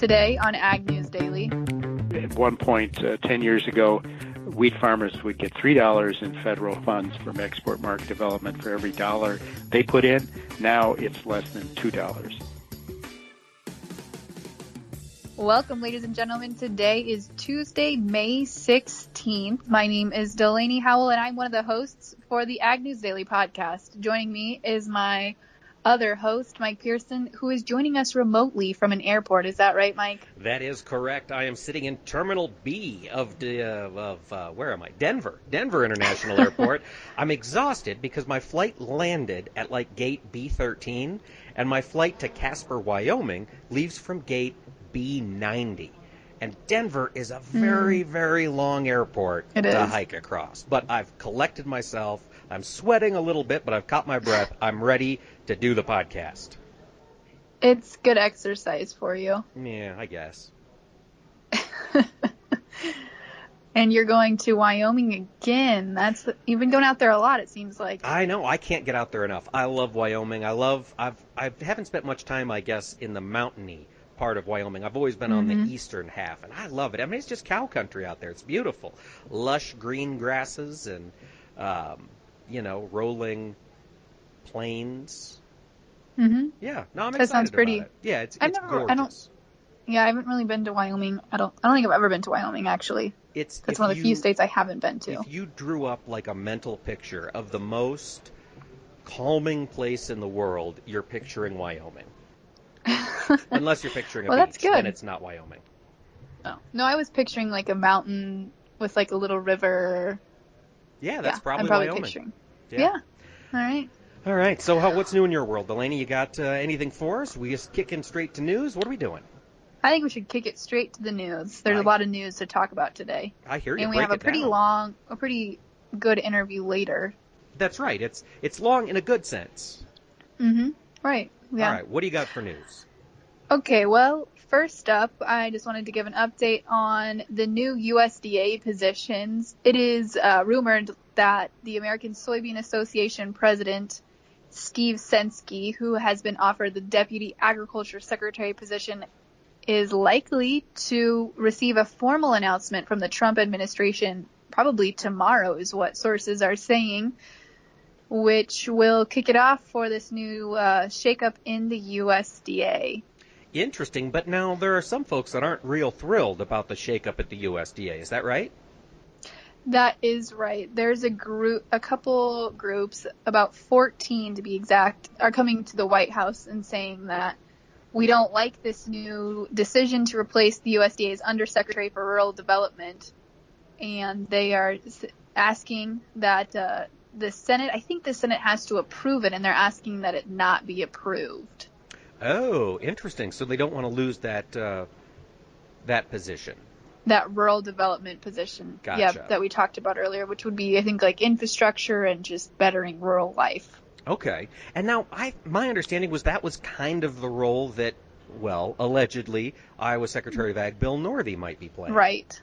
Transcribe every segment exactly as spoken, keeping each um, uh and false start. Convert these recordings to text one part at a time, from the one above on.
Today on Ag News Daily. At one point, uh, ten years ago, wheat farmers would get three dollars in federal funds from export market development for every dollar they put in. Now it's less than two dollars. Welcome, ladies and gentlemen. Today is Tuesday, May sixteenth. My name is Delaney Howell, and I'm one of the hosts for the Ag News Daily podcast. Joining me is my other host, Mike Pearson, who is joining us remotely from an airport. Is that right, Mike? That is correct. I am sitting in Terminal B of, uh, of uh, where am I? Denver. Denver International Airport. I'm exhausted because my flight landed at like gate B thirteen, and my flight to Casper, Wyoming leaves from gate B ninety, and Denver is a very, mm. very long airport it to is. hike across. But I've collected myself. I'm sweating a little bit, but I've caught my breath. I'm ready to do the podcast. It's good exercise for you. Yeah, I guess. And you're going to Wyoming again. That's you've been going out there a lot, it seems like. I know. I can't get out there enough. I love Wyoming. I love. I've. I haven't spent much time, I guess, in the mountainy part of Wyoming. I've always been on mm-hmm. the eastern half, and I love it. I mean, it's just cow country out there. It's beautiful. Lush green grasses and, um, you know, rolling plains. Mm-hmm. Yeah. No, I'm that excited sounds pretty. About it. Yeah, it's, it's never, gorgeous. I don't, yeah, I haven't really been to Wyoming. I don't I don't think I've ever been to Wyoming, actually. It's That's one of the you, few states I haven't been to. If you drew up, like, a mental picture of the most calming place in the world, you're picturing Wyoming. Unless you're picturing a well, beach, that's good. Then it's not Wyoming. Oh. No, I was picturing like a mountain with like a little river. Yeah, that's yeah, probably, I'm probably Wyoming. Picturing. Yeah. yeah. All right. All right. So how, what's new in your world? Delaney, you got uh, anything for us? We just kicking straight to news? What are we doing? I think we should kick it straight to the news. There's I, a lot of news to talk about today. I hear you. And we Break have a pretty down. long, a pretty good interview later. That's right. It's, it's long in a good sense. Mm-hmm. Right. Yeah. All right. What do you got for news? Okay, well, first up, I just wanted to give an update on the new U S D A positions. It is uh, rumored that the American Soybean Association president, Steve Sensky, who has been offered the Deputy Agriculture Secretary position, is likely to receive a formal announcement from the Trump administration probably tomorrow, is what sources are saying, which will kick it off for this new uh, shakeup in the U S D A. Interesting, but now there are some folks that aren't real thrilled about the shakeup at the U S D A. Is that right? That is right. There's a group, a couple groups, about fourteen to be exact, are coming to the White House and saying that we don't like this new decision to replace the U S D A's Undersecretary for Rural Development, and they are asking that uh, the Senate, I think the Senate has to approve it, and they're asking that it not be approved. Oh, interesting. So they don't want to lose that uh, that position. That rural development position. Gotcha. Yeah, that we talked about earlier, which would be, I think, like infrastructure and just bettering rural life. Okay. And now I, my understanding was that was kind of the role that, well, allegedly, Iowa Secretary of Ag Bill Northey might be playing. Right.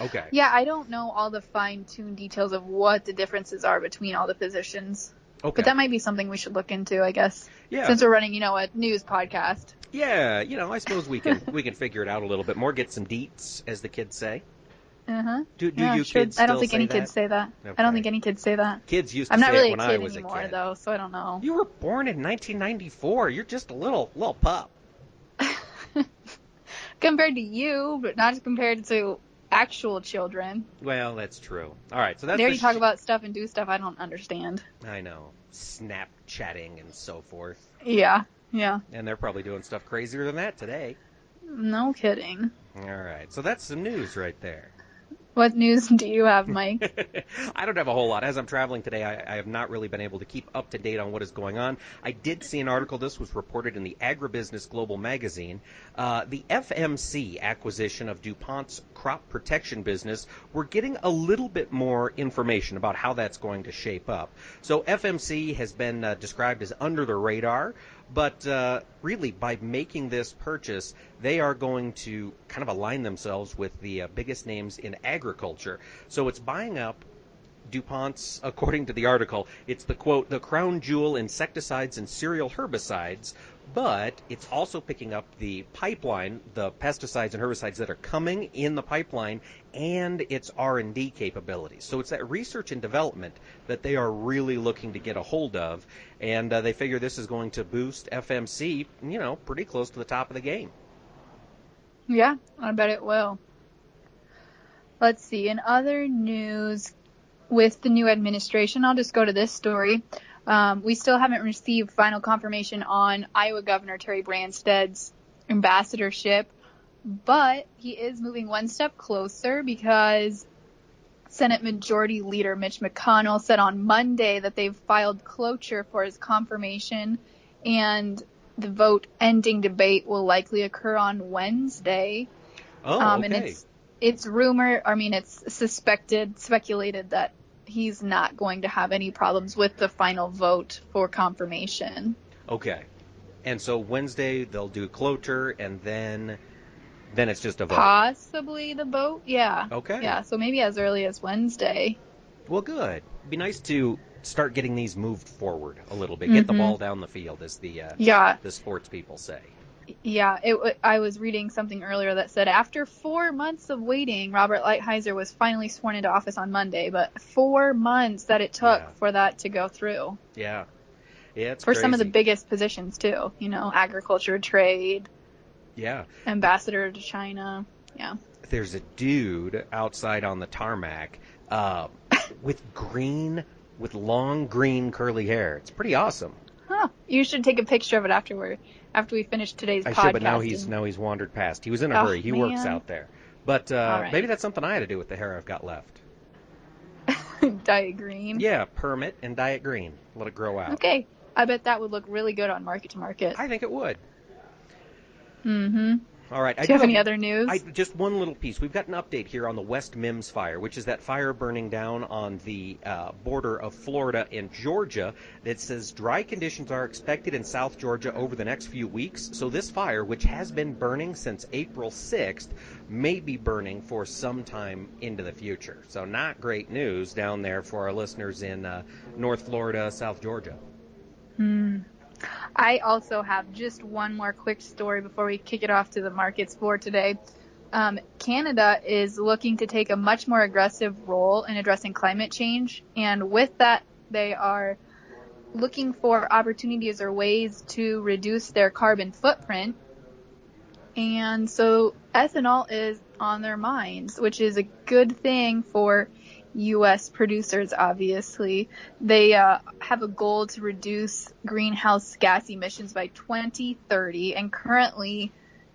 Okay. Yeah, I don't know all the fine-tuned details of what the differences are between all the positions. Okay. But that might be something we should look into, I guess. Yeah. Since we're running, you know, a news podcast. Yeah, you know, I suppose we can we can figure it out a little bit more, get some deets, as the kids say. Uh-huh. Do do yeah, you sure. kids still I don't think any that? kids say that. Okay. I don't think any kids say that. Kids used to I'm say not really it when a kid I was anymore, a kid. Though, so I don't know. You were born in nineteen ninety-four. You're just a little little pup. Compared to you, but not compared to actual children. Well, that's true. All right, so that's there. You the sh- talk about stuff and do stuff I don't understand. I know, Snapchatting and so forth. Yeah, yeah. And they're probably doing stuff crazier than that today. No kidding. All right, so that's some news right there. What news do you have, Mike? I don't have a whole lot. As I'm traveling today, I, I have not really been able to keep up to date on what is going on. I did see an article. This was reported in the Agribusiness Global Magazine. Uh, the F M C acquisition of DuPont's crop protection business. We're getting a little bit more information about how that's going to shape up. So F M C has been uh, described as under the radar. But uh, really, by making this purchase, they are going to kind of align themselves with the uh, biggest names in agriculture. So it's buying up DuPont's, according to the article, it's the, quote, the crown jewel insecticides and cereal herbicides, but it's also picking up the pipeline, the pesticides and herbicides that are coming in the pipeline, and its R and D capabilities. So it's that research and development that they are really looking to get a hold of, and uh, they figure this is going to boost F M C, you know, pretty close to the top of the game. Yeah, I bet it will. Let's see. In other news, with the new administration, I'll just go to this story. Um, we still haven't received final confirmation on Iowa Governor Terry Branstad's ambassadorship, but he is moving one step closer because Senate Majority Leader Mitch McConnell said on Monday that they've filed cloture for his confirmation, and the vote-ending debate will likely occur on Wednesday. Oh, um, okay. And it's, it's rumor, I mean, it's suspected, speculated that he's not going to have any problems with the final vote for confirmation. Okay. And so Wednesday they'll do cloture, and then then it's just a vote. Possibly the vote, yeah. Okay. Yeah, so maybe as early as Wednesday. Well, good. It'd be nice to start getting these moved forward a little bit. Mm-hmm. Get the ball down the field, as the uh, yeah. the sports people say. Yeah, it, I was reading something earlier that said after four months of waiting, Robert Lighthizer was finally sworn into office on Monday, but four months that it took yeah. for that to go through. Yeah. Yeah, it's For crazy. Some of the biggest positions, too. You know, agriculture, trade. Yeah. Ambassador to China. Yeah. There's a dude outside on the tarmac uh, with green, with long green curly hair. It's pretty awesome. Huh. You should take a picture of it afterward. After we finish today's podcast. I should, but now he's, now he's wandered past. He was in a oh, hurry. He man. works out there. But uh, right. maybe that's something I had to do with the hair I've got left. Diet green? Yeah, perm it and dye it green. Let it grow out. Okay. I bet that would look really good on Market to Market. I think it would. Mm-hmm. All right. Do I you do have any have, other news? I, just one little piece. We've got an update here on the West Mims fire, which is that fire burning down on the uh, border of Florida and Georgia. That says dry conditions are expected in South Georgia over the next few weeks. So this fire, which has been burning since April sixth, may be burning for some time into the future. So not great news down there for our listeners in uh, North Florida, South Georgia. Hmm. I also have just one more quick story before we kick it off to the markets for today. Um, Canada is looking to take a much more aggressive role in addressing climate change, and with that, they are looking for opportunities or ways to reduce their carbon footprint. And so ethanol is on their minds, which is a good thing for U S producers, obviously. They uh, have a goal to reduce greenhouse gas emissions by twenty thirty, and currently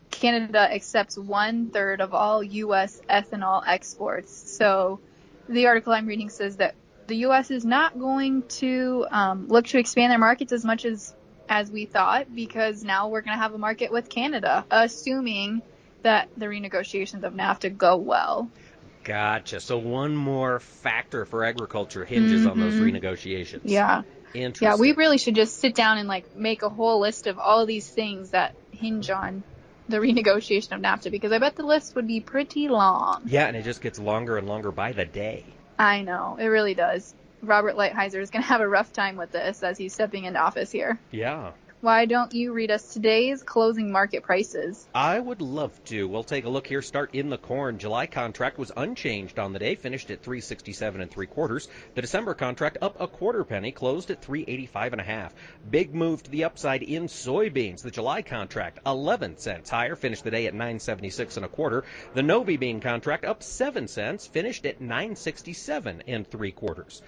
Canada accepts one-third of all U S ethanol exports. So the article I'm reading says that the U S is not going to um, look to expand their markets as much as, as we thought, because now we're going to have a market with Canada, assuming that the renegotiations of NAFTA go well. Gotcha. So one more factor for agriculture hinges mm-hmm. on those renegotiations. Yeah. Interesting. Yeah, we really should just sit down and like make a whole list of all of these things that hinge on the renegotiation of NAFTA, because I bet the list would be pretty long. Yeah, and it just gets longer and longer by the day. I know. It really does. Robert Lighthizer is going to have a rough time with this as he's stepping into office here. Yeah. Why don't you read us today's closing market prices? I would love to. We'll take a look here. Start in the corn. July contract was unchanged on the day, finished at three sixty-seven and three quarters. The December contract up a quarter penny, closed at three eighty-five and a half. Big move to the upside in soybeans. The July contract eleven cents higher, finished the day at nine seventy-six and a quarter. The Novi bean contract up seven cents, finished at nine sixty-seven and three quarters.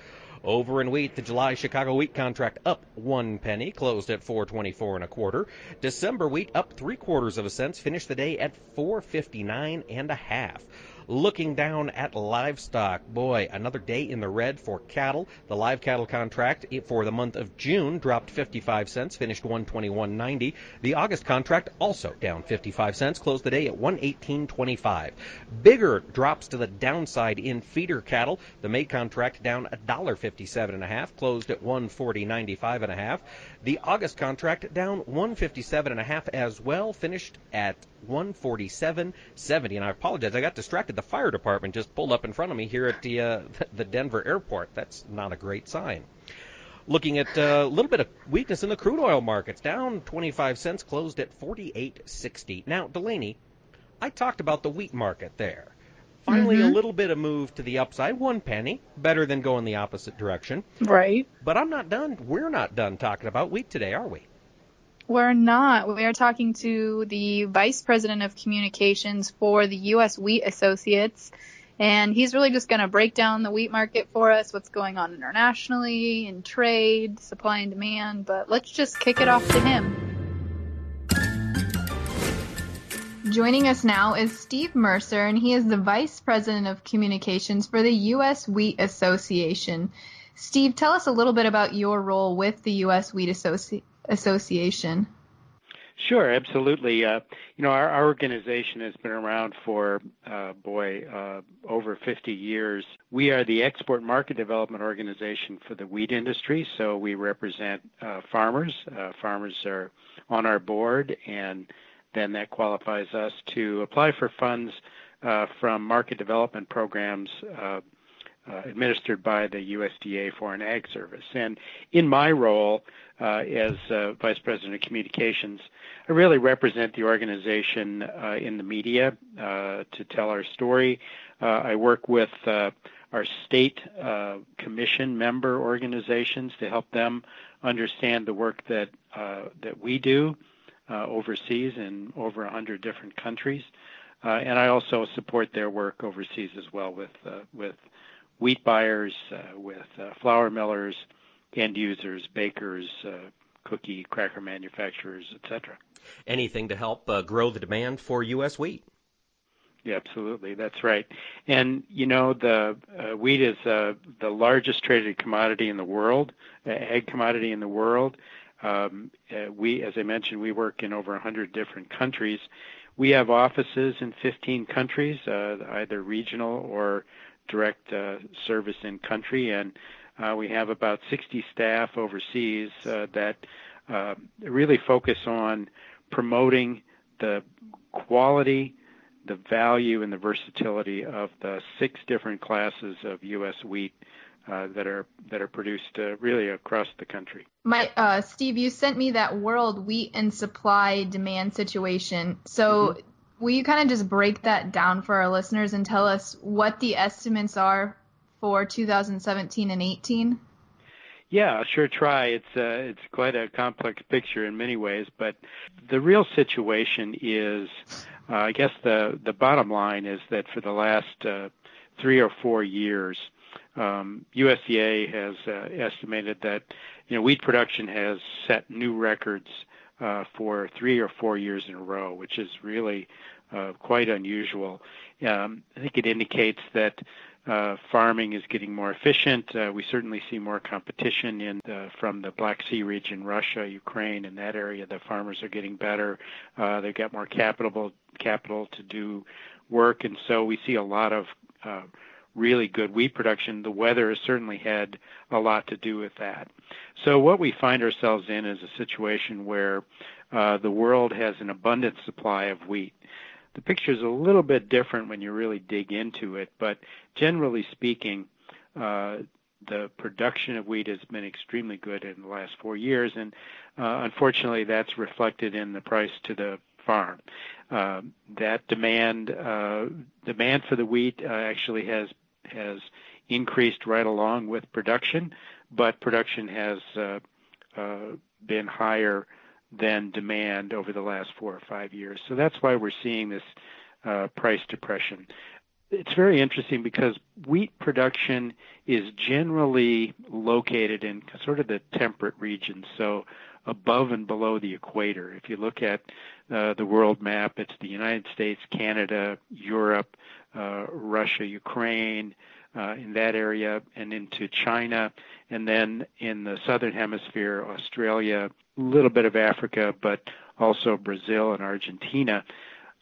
Over in wheat, the July Chicago wheat contract up one penny, closed at four twenty-four and a quarter. December wheat up three quarters of a cent, finished the day at four fifty-nine and a half. Looking down at livestock, boy, another day in the red for cattle. The live cattle contract for the month of June dropped fifty-five cents, finished one twenty-one ninety. The August contract also down fifty-five cents, closed the day at one eighteen twenty-five. Bigger drops to the downside in feeder cattle. The May contract down one fifty-seven and a half, closed at one forty ninety-five and a half. The August contract down one fifty-seven and a half as well, finished at one forty-seven seventy. And I apologize, I got distracted. The fire department just pulled up in front of me here at the uh, the Denver airport. That's not a great sign. Looking at a little bit of weakness in the crude oil markets, down twenty-five cents, closed at forty-eight sixty. Now, Delaney, I talked about the wheat market there. Finally, mm-hmm. a little bit of move to the upside, one penny, better than going the opposite direction. Right. But I'm not done. We're not done talking about wheat today, are we? We're not. We are talking to the Vice President of Communications for the U S. Wheat Associates, and he's really just going to break down the wheat market for us, what's going on internationally, in trade, supply and demand, but let's just kick it off to him. Joining us now is Steve Mercer, and he is the Vice President of Communications for the U S. Wheat Association. Steve, tell us a little bit about your role with the U S. Wheat Associ- Association. Sure, absolutely. Uh, you know, our, our organization has been around for, uh, boy, uh, over fifty years. We are the Export Market Development Organization for the wheat industry, so we represent uh, farmers. Uh, farmers are on our board, and then that qualifies us to apply for funds uh, from market development programs uh, uh, administered by the U S D A Foreign Ag Service. And in my role uh, as uh, Vice President of Communications, I really represent the organization uh, in the media uh, to tell our story. Uh, I work with uh, our state uh, commission member organizations to help them understand the work that uh, that we do Uh, overseas in over one hundred different countries. Uh, and I also support their work overseas as well with uh, with wheat buyers, uh, with uh, flour millers, end users, bakers, uh, cookie, cracker manufacturers, et cetera. Anything to help uh, grow the demand for U S wheat. Yeah, absolutely. That's right. And, you know, the uh, wheat is uh, the largest traded commodity in the world, uh, ag commodity in the world. Um, we, as I mentioned, we work in over one hundred different countries. We have offices in fifteen countries, uh, either regional or direct uh, service in country, and uh, we have about sixty staff overseas uh, that uh, really focus on promoting the quality, the value, and the versatility of the six different classes of U S wheat Uh, that are that are produced uh, really across the country. My uh, Steve, you sent me that world wheat and supply demand situation. So mm-hmm. will you kind of just break that down for our listeners and tell us what the estimates are for two thousand seventeen and eighteen? Yeah, sure. Try. It's uh, it's quite a complex picture in many ways, but the real situation is, uh, I guess the the bottom line is that for the last uh, three or four years. Um, U S D A has uh, estimated that, you know, wheat production has set new records uh, for three or four years in a row, which is really uh, quite unusual. Um, I think it indicates that uh, farming is getting more efficient. Uh, we certainly see more competition in the, from the Black Sea region, Russia, Ukraine, and that area. The farmers are getting better. Uh, they've got more capital capital to do work, and so we see a lot of uh, really good wheat production. The weather has certainly had a lot to do with that. So what we find ourselves in is a situation where uh, the world has an abundant supply of wheat. The picture is a little bit different when you really dig into it, but generally speaking, uh, the production of wheat has been extremely good in the last four years, and uh, unfortunately that's reflected in the price to the farm. Uh, that demand uh, demand for the wheat uh, actually has has increased right along with production, but production has uh, uh, been higher than demand over the last four or five years. So that's why we're seeing this uh, price depression. It's very interesting because wheat production is generally located in sort of the temperate regions, so above and below the equator. If you look at uh, the world map, it's the United States, Canada, Europe, uh, Russia, Ukraine, uh, in that area, and into China, and then in the southern hemisphere, Australia, a little bit of Africa, but also Brazil and Argentina.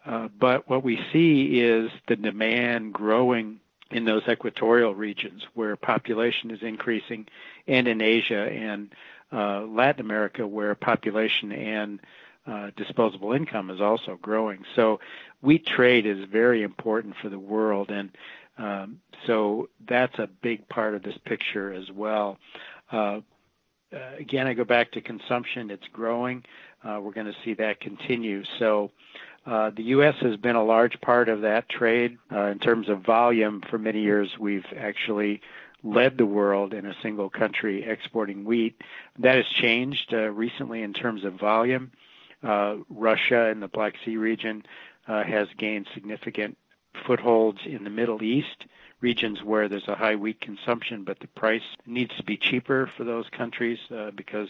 Uh, but what we see is the demand growing in those equatorial regions where population is increasing, and in Asia and uh, Latin America where population and uh, disposable income is also growing. So wheat trade is very important for the world, and um, so that's a big part of this picture as well. Uh, uh, again, I go back to consumption. It's growing. Uh, we're going to see that continue. So uh, the U S has been a large part of that trade. Uh, in terms of volume, for many years, we've actually led the world in a single country exporting wheat. That has changed uh, recently in terms of volume. Uh, Russia and the Black Sea region uh, has gained significant footholds in the Middle East, regions where there's a high wheat consumption, but the price needs to be cheaper for those countries uh, because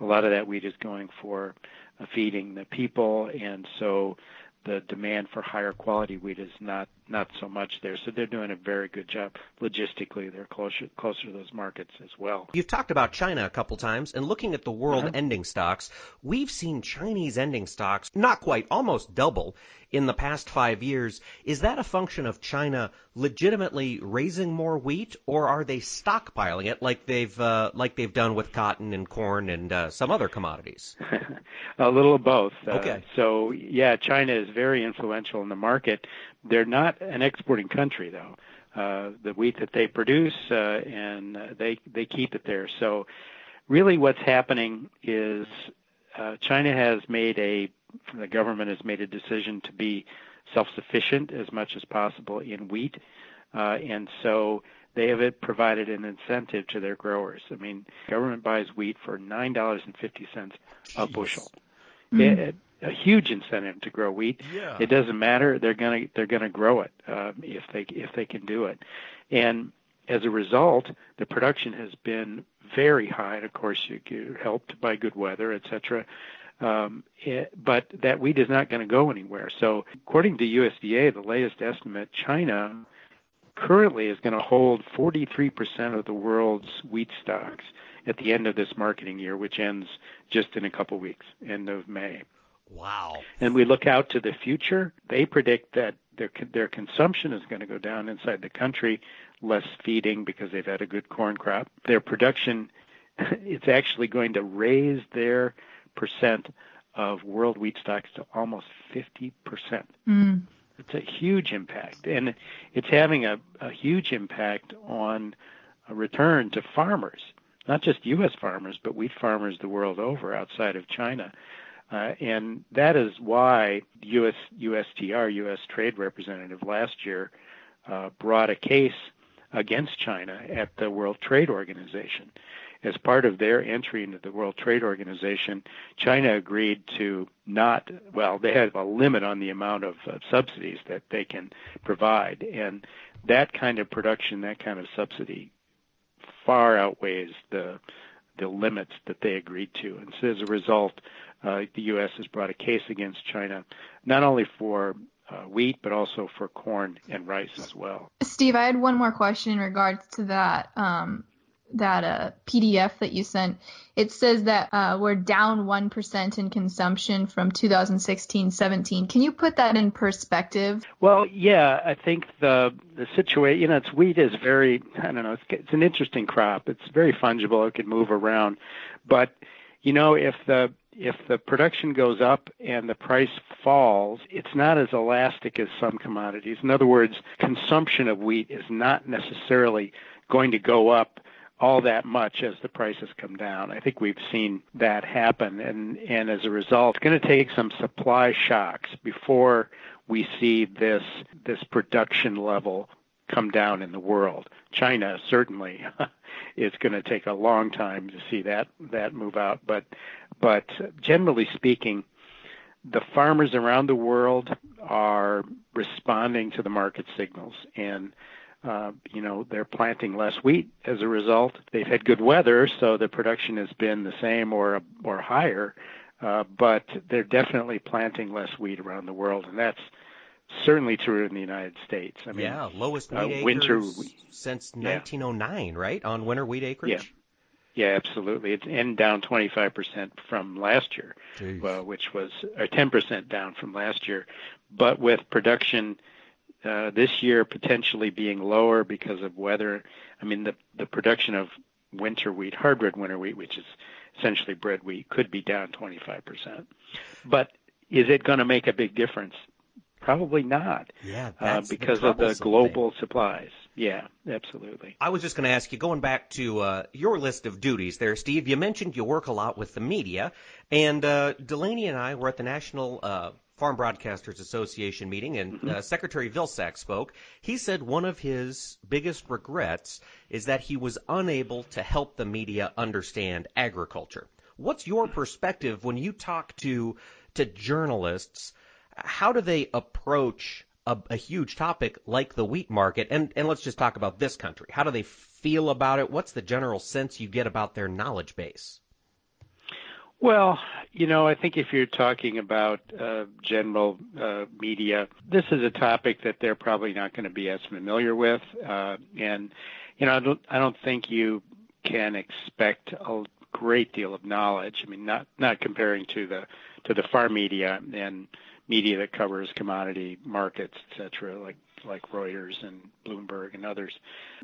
a lot of that wheat is going for uh, feeding the people, and so the demand for higher quality wheat is not, not so much there. So they're doing a very good job. Logistically, they're closer, closer to those markets as well. You've talked about China a couple times, and looking at the world uh-huh. ending stocks, we've seen Chinese ending stocks not quite, almost double in the past five years. Is that a function of China legitimately raising more wheat, or are they stockpiling it like they've uh, like they've done with cotton and corn and uh, some other commodities? A little of both. Okay. Uh, so, yeah, China is very influential in the market. They're not an exporting country, though. Uh, the wheat that they produce, uh, and uh, they they keep it there. So really what's happening is uh, China has made a, the government has made a decision to be self-sufficient as much as possible in wheat. Uh, and so they have provided an incentive to their growers. I mean, government buys wheat for nine dollars and fifty cents a bushel. Mm. It, a huge incentive to grow wheat. Yeah. It doesn't matter. They're gonna they're gonna grow it uh, if they if they can do it. And as a result, the production has been very high. And of course, you, you're helped by good weather, et cetera. Um, it, but that wheat is not going to go anywhere. So according to U S D A, the latest estimate, China currently is going to hold forty-three percent of the world's wheat stocks at the end of this marketing year, which ends just in a couple weeks, end of May. Wow. And we look out to the future. They predict that their their consumption is going to go down inside the country, less feeding because they've had a good corn crop. Their production, it's actually going to raise their percent of world wheat stocks to almost fifty percent. Mm. It's a huge impact. And it's having a, a huge impact on a return to farmers, not just U S farmers, but wheat farmers the world over outside of China. Uh, and that is why U S U S T R, U S Trade Representative, last year uh, brought a case against China at the World Trade Organization. As part of their entry into the World Trade Organization, China agreed to not, well, they have a limit on the amount of uh, subsidies that they can provide. And that kind of production, that kind of subsidy far outweighs the the limits that they agreed to. And so as a result, uh, the U S has brought a case against China, not only for uh, wheat, but also for corn and rice as well. Steve, I had one more question in regards to that um, that uh, P D F that you sent. It says that uh, we're down one percent in consumption from two thousand sixteen seventeen. Can you put that in perspective? Well, yeah, I think the the situation, you know, it's wheat is very, I don't know, it's, it's an interesting crop. It's very fungible. It can move around. But, you know, if the if the production goes up and the price falls, it's not as elastic as some commodities. In other words, consumption of wheat is not necessarily going to go up all that much as the prices come down. I think we've seen that happen, and, and as a result, it's going to take some supply shocks before we see this this production level come down in the world. China certainly is going to take a long time to see that that move out, but but generally speaking, the farmers around the world are responding to the market signals, and Uh, you know, they're planting less wheat as a result. They've had good weather, so the production has been the same or or higher, uh, but they're definitely planting less wheat around the world, and that's certainly true in the United States. I mean, yeah, lowest wheat uh, winter acres since nineteen oh nine, yeah. Right, on winter wheat acreage? Yeah. Yeah, absolutely. It's and down twenty-five percent from last year, uh, which was or ten percent down from last year, but with production Uh, this year potentially being lower because of weather. I mean, the, the production of winter wheat, hardwood winter wheat, which is essentially bread wheat, could be down twenty-five percent. But is it going to make a big difference? Probably not. Yeah, that's uh, because the of the global thing. Supplies. Yeah, absolutely. I was just going to ask you, going back to uh, your list of duties there, Steve, you mentioned you work a lot with the media, and uh, Delaney and I were at the National uh, Farm Broadcasters Association meeting, and mm-hmm. uh, Secretary Vilsack spoke. He said one of his biggest regrets is that he was unable to help the media understand agriculture. What's your perspective when you talk to to journalists? How do they approach a, a huge topic like the wheat market? And, and let's just talk about this country. How do they feel about it? What's the general sense you get about their knowledge base? Well, you know, I think if you're talking about uh, general uh, media, this is a topic that they're probably not going to be as familiar with. Uh, and, you know, I don't, I don't think you can expect a great deal of knowledge. I mean, not, not comparing to the to the farm media and media that covers commodity markets, et cetera, like, like Reuters and Bloomberg and others.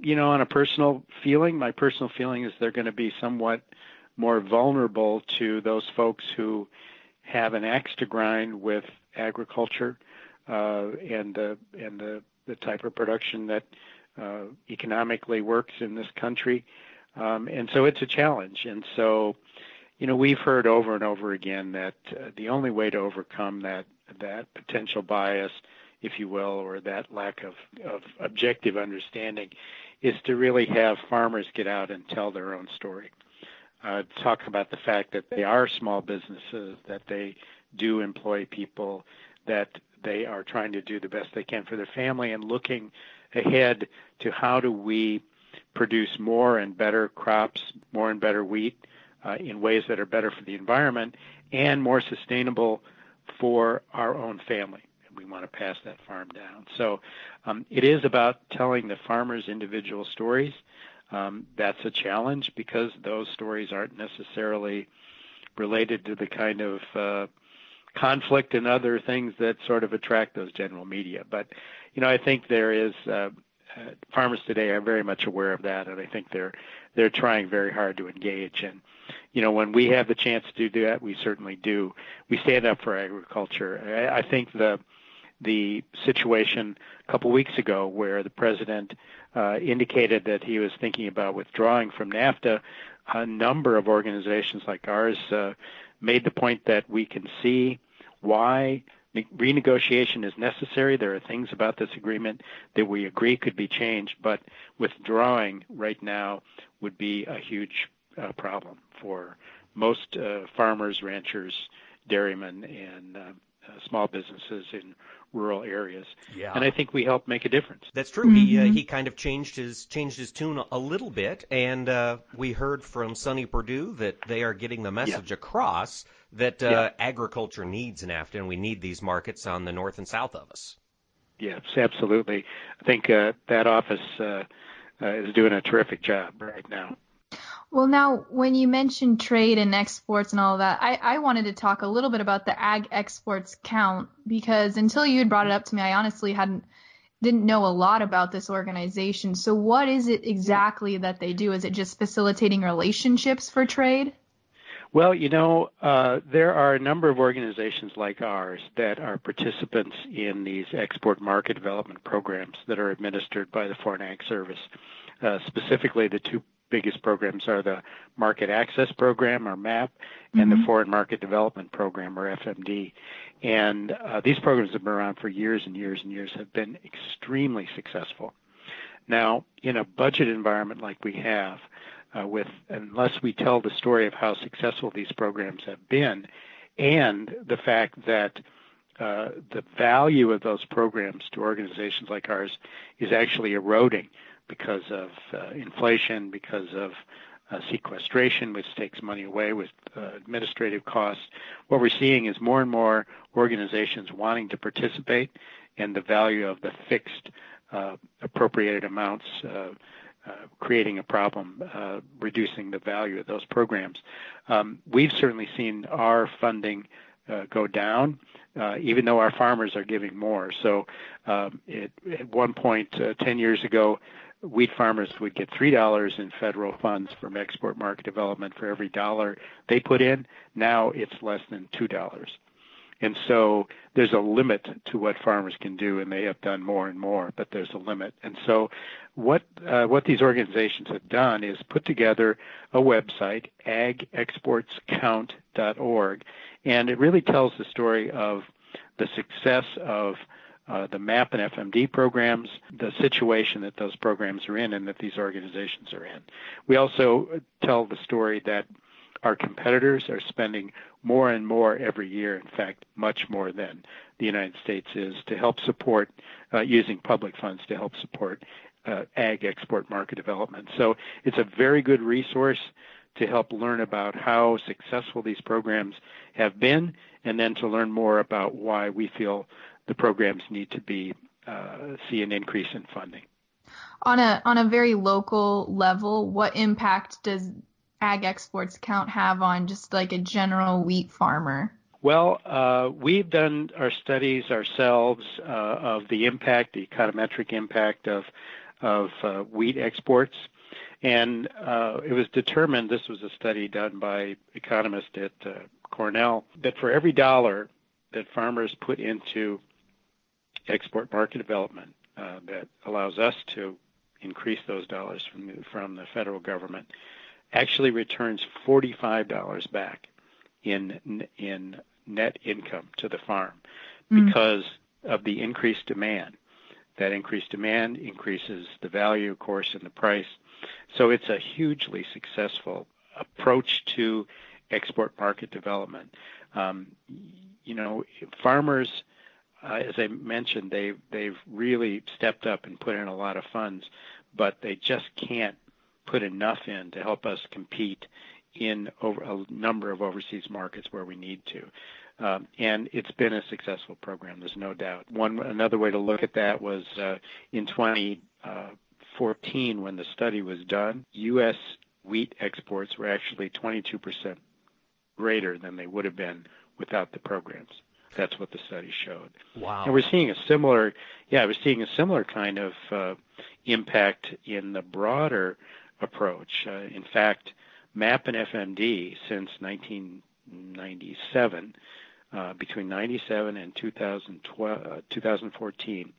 You know, on a personal feeling, my personal feeling is they're going to be somewhat more vulnerable to those folks who have an axe to grind with agriculture uh, and, uh, and the, the type of production that uh, economically works in this country. Um, and so it's a challenge. And so, you know, we've heard over and over again that uh, the only way to overcome that that potential bias, if you will, or that lack of, of objective understanding is to really have farmers get out and tell their own story. Uh, talk about the fact that they are small businesses, that they do employ people, that they are trying to do the best they can for their family and looking ahead to how do we produce more and better crops, more and better wheat, Uh, in ways that are better for the environment and more sustainable for our own family. We want to pass that farm down. So um, it is about telling the farmers individual stories. Um, that's a challenge because those stories aren't necessarily related to the kind of uh, conflict and other things that sort of attract those general media. But, you know, I think there is uh, uh, farmers today are very much aware of that, and I think they're they're trying very hard to engage. And, you know, when we have the chance to do that, we certainly do. We stand up for agriculture. I, I think the the situation a couple weeks ago where the president uh, indicated that he was thinking about withdrawing from NAFTA, a number of organizations like ours uh, made the point that we can see why renegotiation is necessary. There are things about this agreement that we agree could be changed, but withdrawing right now would be a huge uh, problem for most uh, farmers, ranchers, dairymen, and uh, uh, small businesses in rural areas. Yeah. And I think we help make a difference. That's true. Mm-hmm. He uh, he kind of changed his changed his tune a little bit, and uh, we heard from Sonny Perdue that they are getting the message yeah. across that uh, yeah. agriculture needs NAFTA, and we need these markets on the north and south of us. Yes, absolutely. I think uh, that office uh, uh, is doing a terrific job right now. Well, now, when you mentioned trade and exports and all that, I, I wanted to talk a little bit about the ag exports count, because until you had brought it up to me, I honestly hadn't didn't know a lot about this organization. So what is it exactly that they do? Is it just facilitating relationships for trade? Well, you know, uh, there are a number of organizations like ours that are participants in these export market development programs that are administered by the Foreign Ag Service, uh, specifically the two biggest programs are the Market Access Program, or MAP, and mm-hmm. the Foreign Market Development Program, or F M D. And uh, these programs have been around for years and years and years, have been extremely successful. Now, in a budget environment like we have, uh, with unless we tell the story of how successful these programs have been, and the fact that uh, the value of those programs to organizations like ours is actually eroding, because of uh, inflation, because of uh, sequestration, which takes money away with uh, administrative costs. What we're seeing is more and more organizations wanting to participate, and the value of the fixed uh, appropriated amounts uh, uh, creating a problem, uh, reducing the value of those programs. Um, we've certainly seen our funding Uh, go down, uh, even though our farmers are giving more. So um, it, at one point, uh, ten years ago, wheat farmers would get three dollars in federal funds from export market development for every dollar they put in. Now it's less than two dollars. And so there's a limit to what farmers can do, and they have done more and more, but there's a limit. And so what uh, what these organizations have done is put together a website, ag exports count dot org, and it really tells the story of the success of Uh, the M A P and F M D programs, the situation that those programs are in and that these organizations are in. We also tell the story that our competitors are spending more and more every year, in fact, much more than the United States is, to help support, uh, using public funds to help support uh, ag export market development. So it's a very good resource to help learn about how successful these programs have been, and then to learn more about why we feel the programs need to be uh, see an increase in funding. On a on a very local level, what impact does Ag Exports Count have on just like a general wheat farmer? Well, uh, we've done our studies ourselves uh, of the impact, the econometric impact of of uh, wheat exports, and uh, it was determined. This was a study done by economists at uh, Cornell, that for every dollar that farmers put into export market development uh, that allows us to increase those dollars from the, from the federal government actually returns forty-five dollars back in in net income to the farm because mm. of the increased demand. That increased demand increases the value, of course, and the price. So it's a hugely successful approach to export market development. Um, you know, farmers... Uh, as I mentioned, they've, they've really stepped up and put in a lot of funds, but they just can't put enough in to help us compete in over a number of overseas markets where we need to. Um, and it's been a successful program, there's no doubt. One Another way to look at that was uh, in twenty fourteen, when the study was done, U S wheat exports were actually twenty-two percent greater than they would have been without the programs. That's what the study showed. Wow! And we're seeing a similar, yeah, we're seeing a similar kind of uh, impact in the broader approach. Uh, in fact, M A P and F M D since nineteen ninety-seven, uh, between ninety-seven and two thousand twelve, uh, twenty fourteen,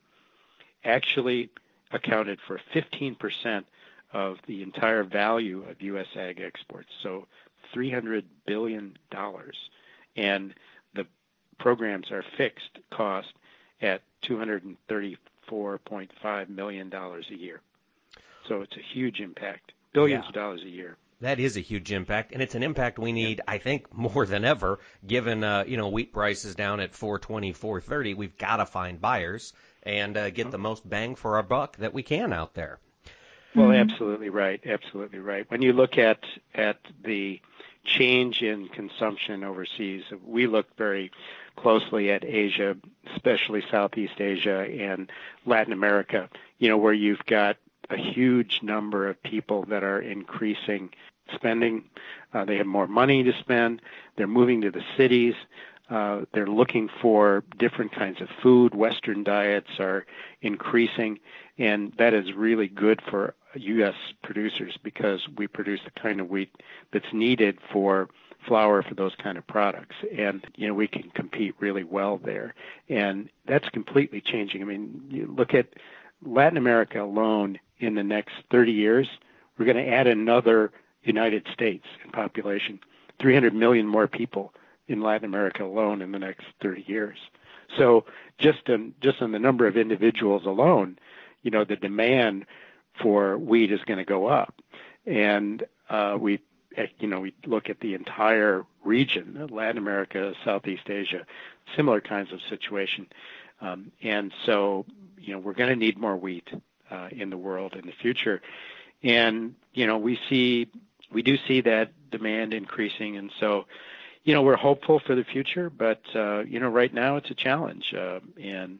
actually accounted for fifteen percent of the entire value of U S ag exports. So, three hundred billion dollars, and programs are fixed cost at two hundred thirty-four point five million dollars a year. So it's a huge impact, billions yeah. of dollars a year. That is a huge impact, and it's an impact we need, yeah. I think, more than ever, given, uh, you know, wheat prices down at four twenty, four thirty. We've got to find buyers and uh, get oh. the most bang for our buck that we can out there. Well, mm-hmm. absolutely right, absolutely right. When you look at, at the change in consumption overseas, we look very closely at Asia, especially Southeast Asia and Latin America, you know, where you've got a huge number of people that are increasing spending. Uh, they have more money to spend. They're moving to the cities. Uh, they're looking for different kinds of food. Western diets are increasing, and that is really good for U S producers because we produce the kind of wheat that's needed for flour for those kind of products. And, you know, we can compete really well there. And that's completely changing. I mean, you look at Latin America alone in the next thirty years, we're going to add another United States in population, three hundred million more people in Latin America alone in the next thirty years. So just on, just on the number of individuals alone, you know, the demand for wheat is going to go up. And uh, we, you know, we look at the entire region, Latin America, Southeast Asia, similar kinds of situation. Um, and so, you know, we're going to need more wheat uh, in the world in the future. And, you know, we see, we do see that demand increasing. And so, you know, we're hopeful for the future, but, uh, you know, right now it's a challenge. Uh, and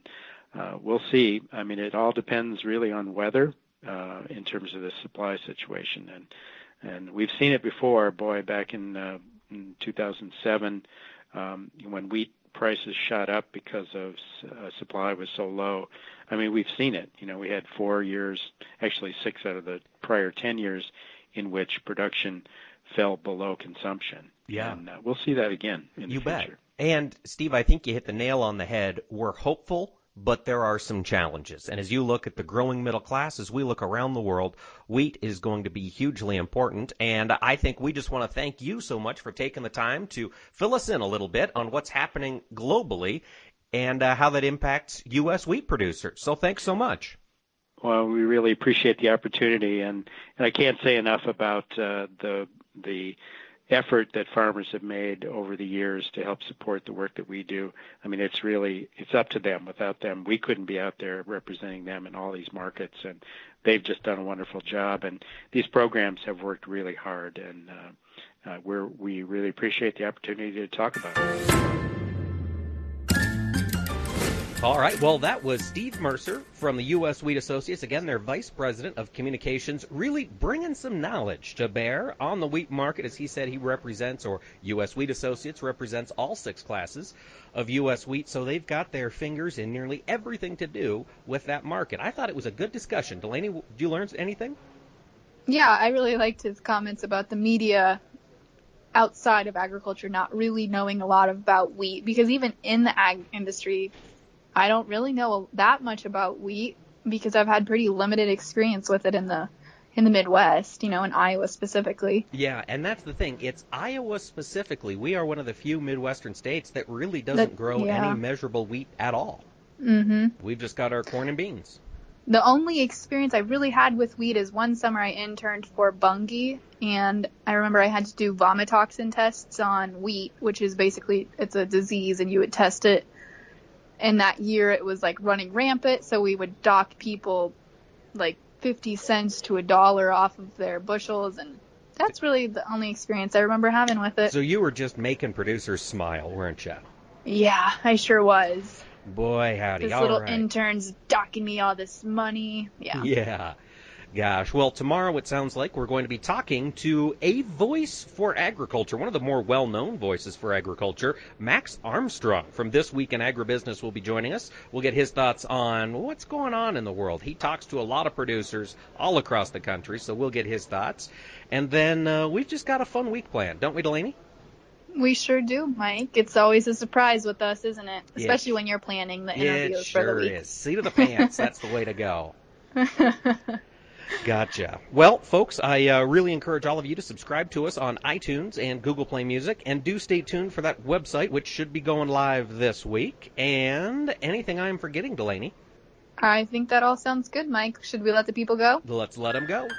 uh, we'll see. I mean, it all depends really on weather. Uh, in terms of the supply situation, and and we've seen it before. Boy, back in, uh, in two thousand seven, um, when wheat prices shot up because of uh, supply was so low. I mean, we've seen it. You know, we had four years, actually six out of the prior ten years, in which production fell below consumption. Yeah, and uh, we'll see that again in you the future. Bet. And, Steve, I think you hit the nail on the head. We're hopeful, but there are some challenges. And as you look at the growing middle class, as we look around the world, wheat is going to be hugely important. And I think we just want to thank you so much for taking the time to fill us in a little bit on what's happening globally and uh, how that impacts U S wheat producers. So thanks so much. Well, we really appreciate the opportunity. And, and I can't say enough about uh, the the effort that farmers have made over the years to help support the work that we do. I mean, it's really, it's up to them. Without them, we couldn't be out there representing them in all these markets, and they've just done a wonderful job. And these programs have worked really hard, and uh, uh, we're, we really appreciate the opportunity to talk about it. All right. Well, that was Steve Mercer from the U S. Wheat Associates. Again, their vice president of communications, really bringing some knowledge to bear on the wheat market. As he said, he represents, or U S. Wheat Associates represents, all six classes of U S wheat. So they've got their fingers in nearly everything to do with that market. I thought it was a good discussion. Delaney, did you learn anything? Yeah, I really liked his comments about the media outside of agriculture not really knowing a lot about wheat, because even in the ag industry, I don't really know that much about wheat because I've had pretty limited experience with it in the in the Midwest, you know, in Iowa specifically. Yeah, and that's the thing. It's Iowa specifically. We are one of the few Midwestern states that really doesn't that, grow yeah. any measurable wheat at all. Mm-hmm. We've just got our corn and beans. The only experience I really had with wheat is one summer I interned for Bunge, and I remember I had to do vomitoxin tests on wheat, which is basically, it's a disease, and you would test it. And that year it was like running rampant, so we would dock people like fifty cents to a dollar off of their bushels, and that's really the only experience I remember having with it. So you were just making producers smile, weren't you? Yeah, I sure was. Boy, howdy. This all little right. intern's docking me all this money. Yeah. Yeah. Gosh. Well, tomorrow it sounds like we're going to be talking to a voice for agriculture, one of the more well-known voices for agriculture. Max Armstrong from This Week in Agribusiness will be joining us. We'll get his thoughts on what's going on in the world. He talks to a lot of producers all across the country, so we'll get his thoughts. And then uh, we've just got a fun week planned, don't we, Delaney? We sure do, Mike. It's always a surprise with us, isn't it? Especially yeah. when you're planning the interviews it sure for the week. It sure is. Seat of the pants. That's the way to go. Gotcha. Well, folks, I uh, really encourage all of you to subscribe to us on iTunes and Google Play Music, and do stay tuned for that website, which should be going live this week. And anything I'm forgetting, Delaney? I think that all sounds good, Mike. Should we let the people go? Let's let them go.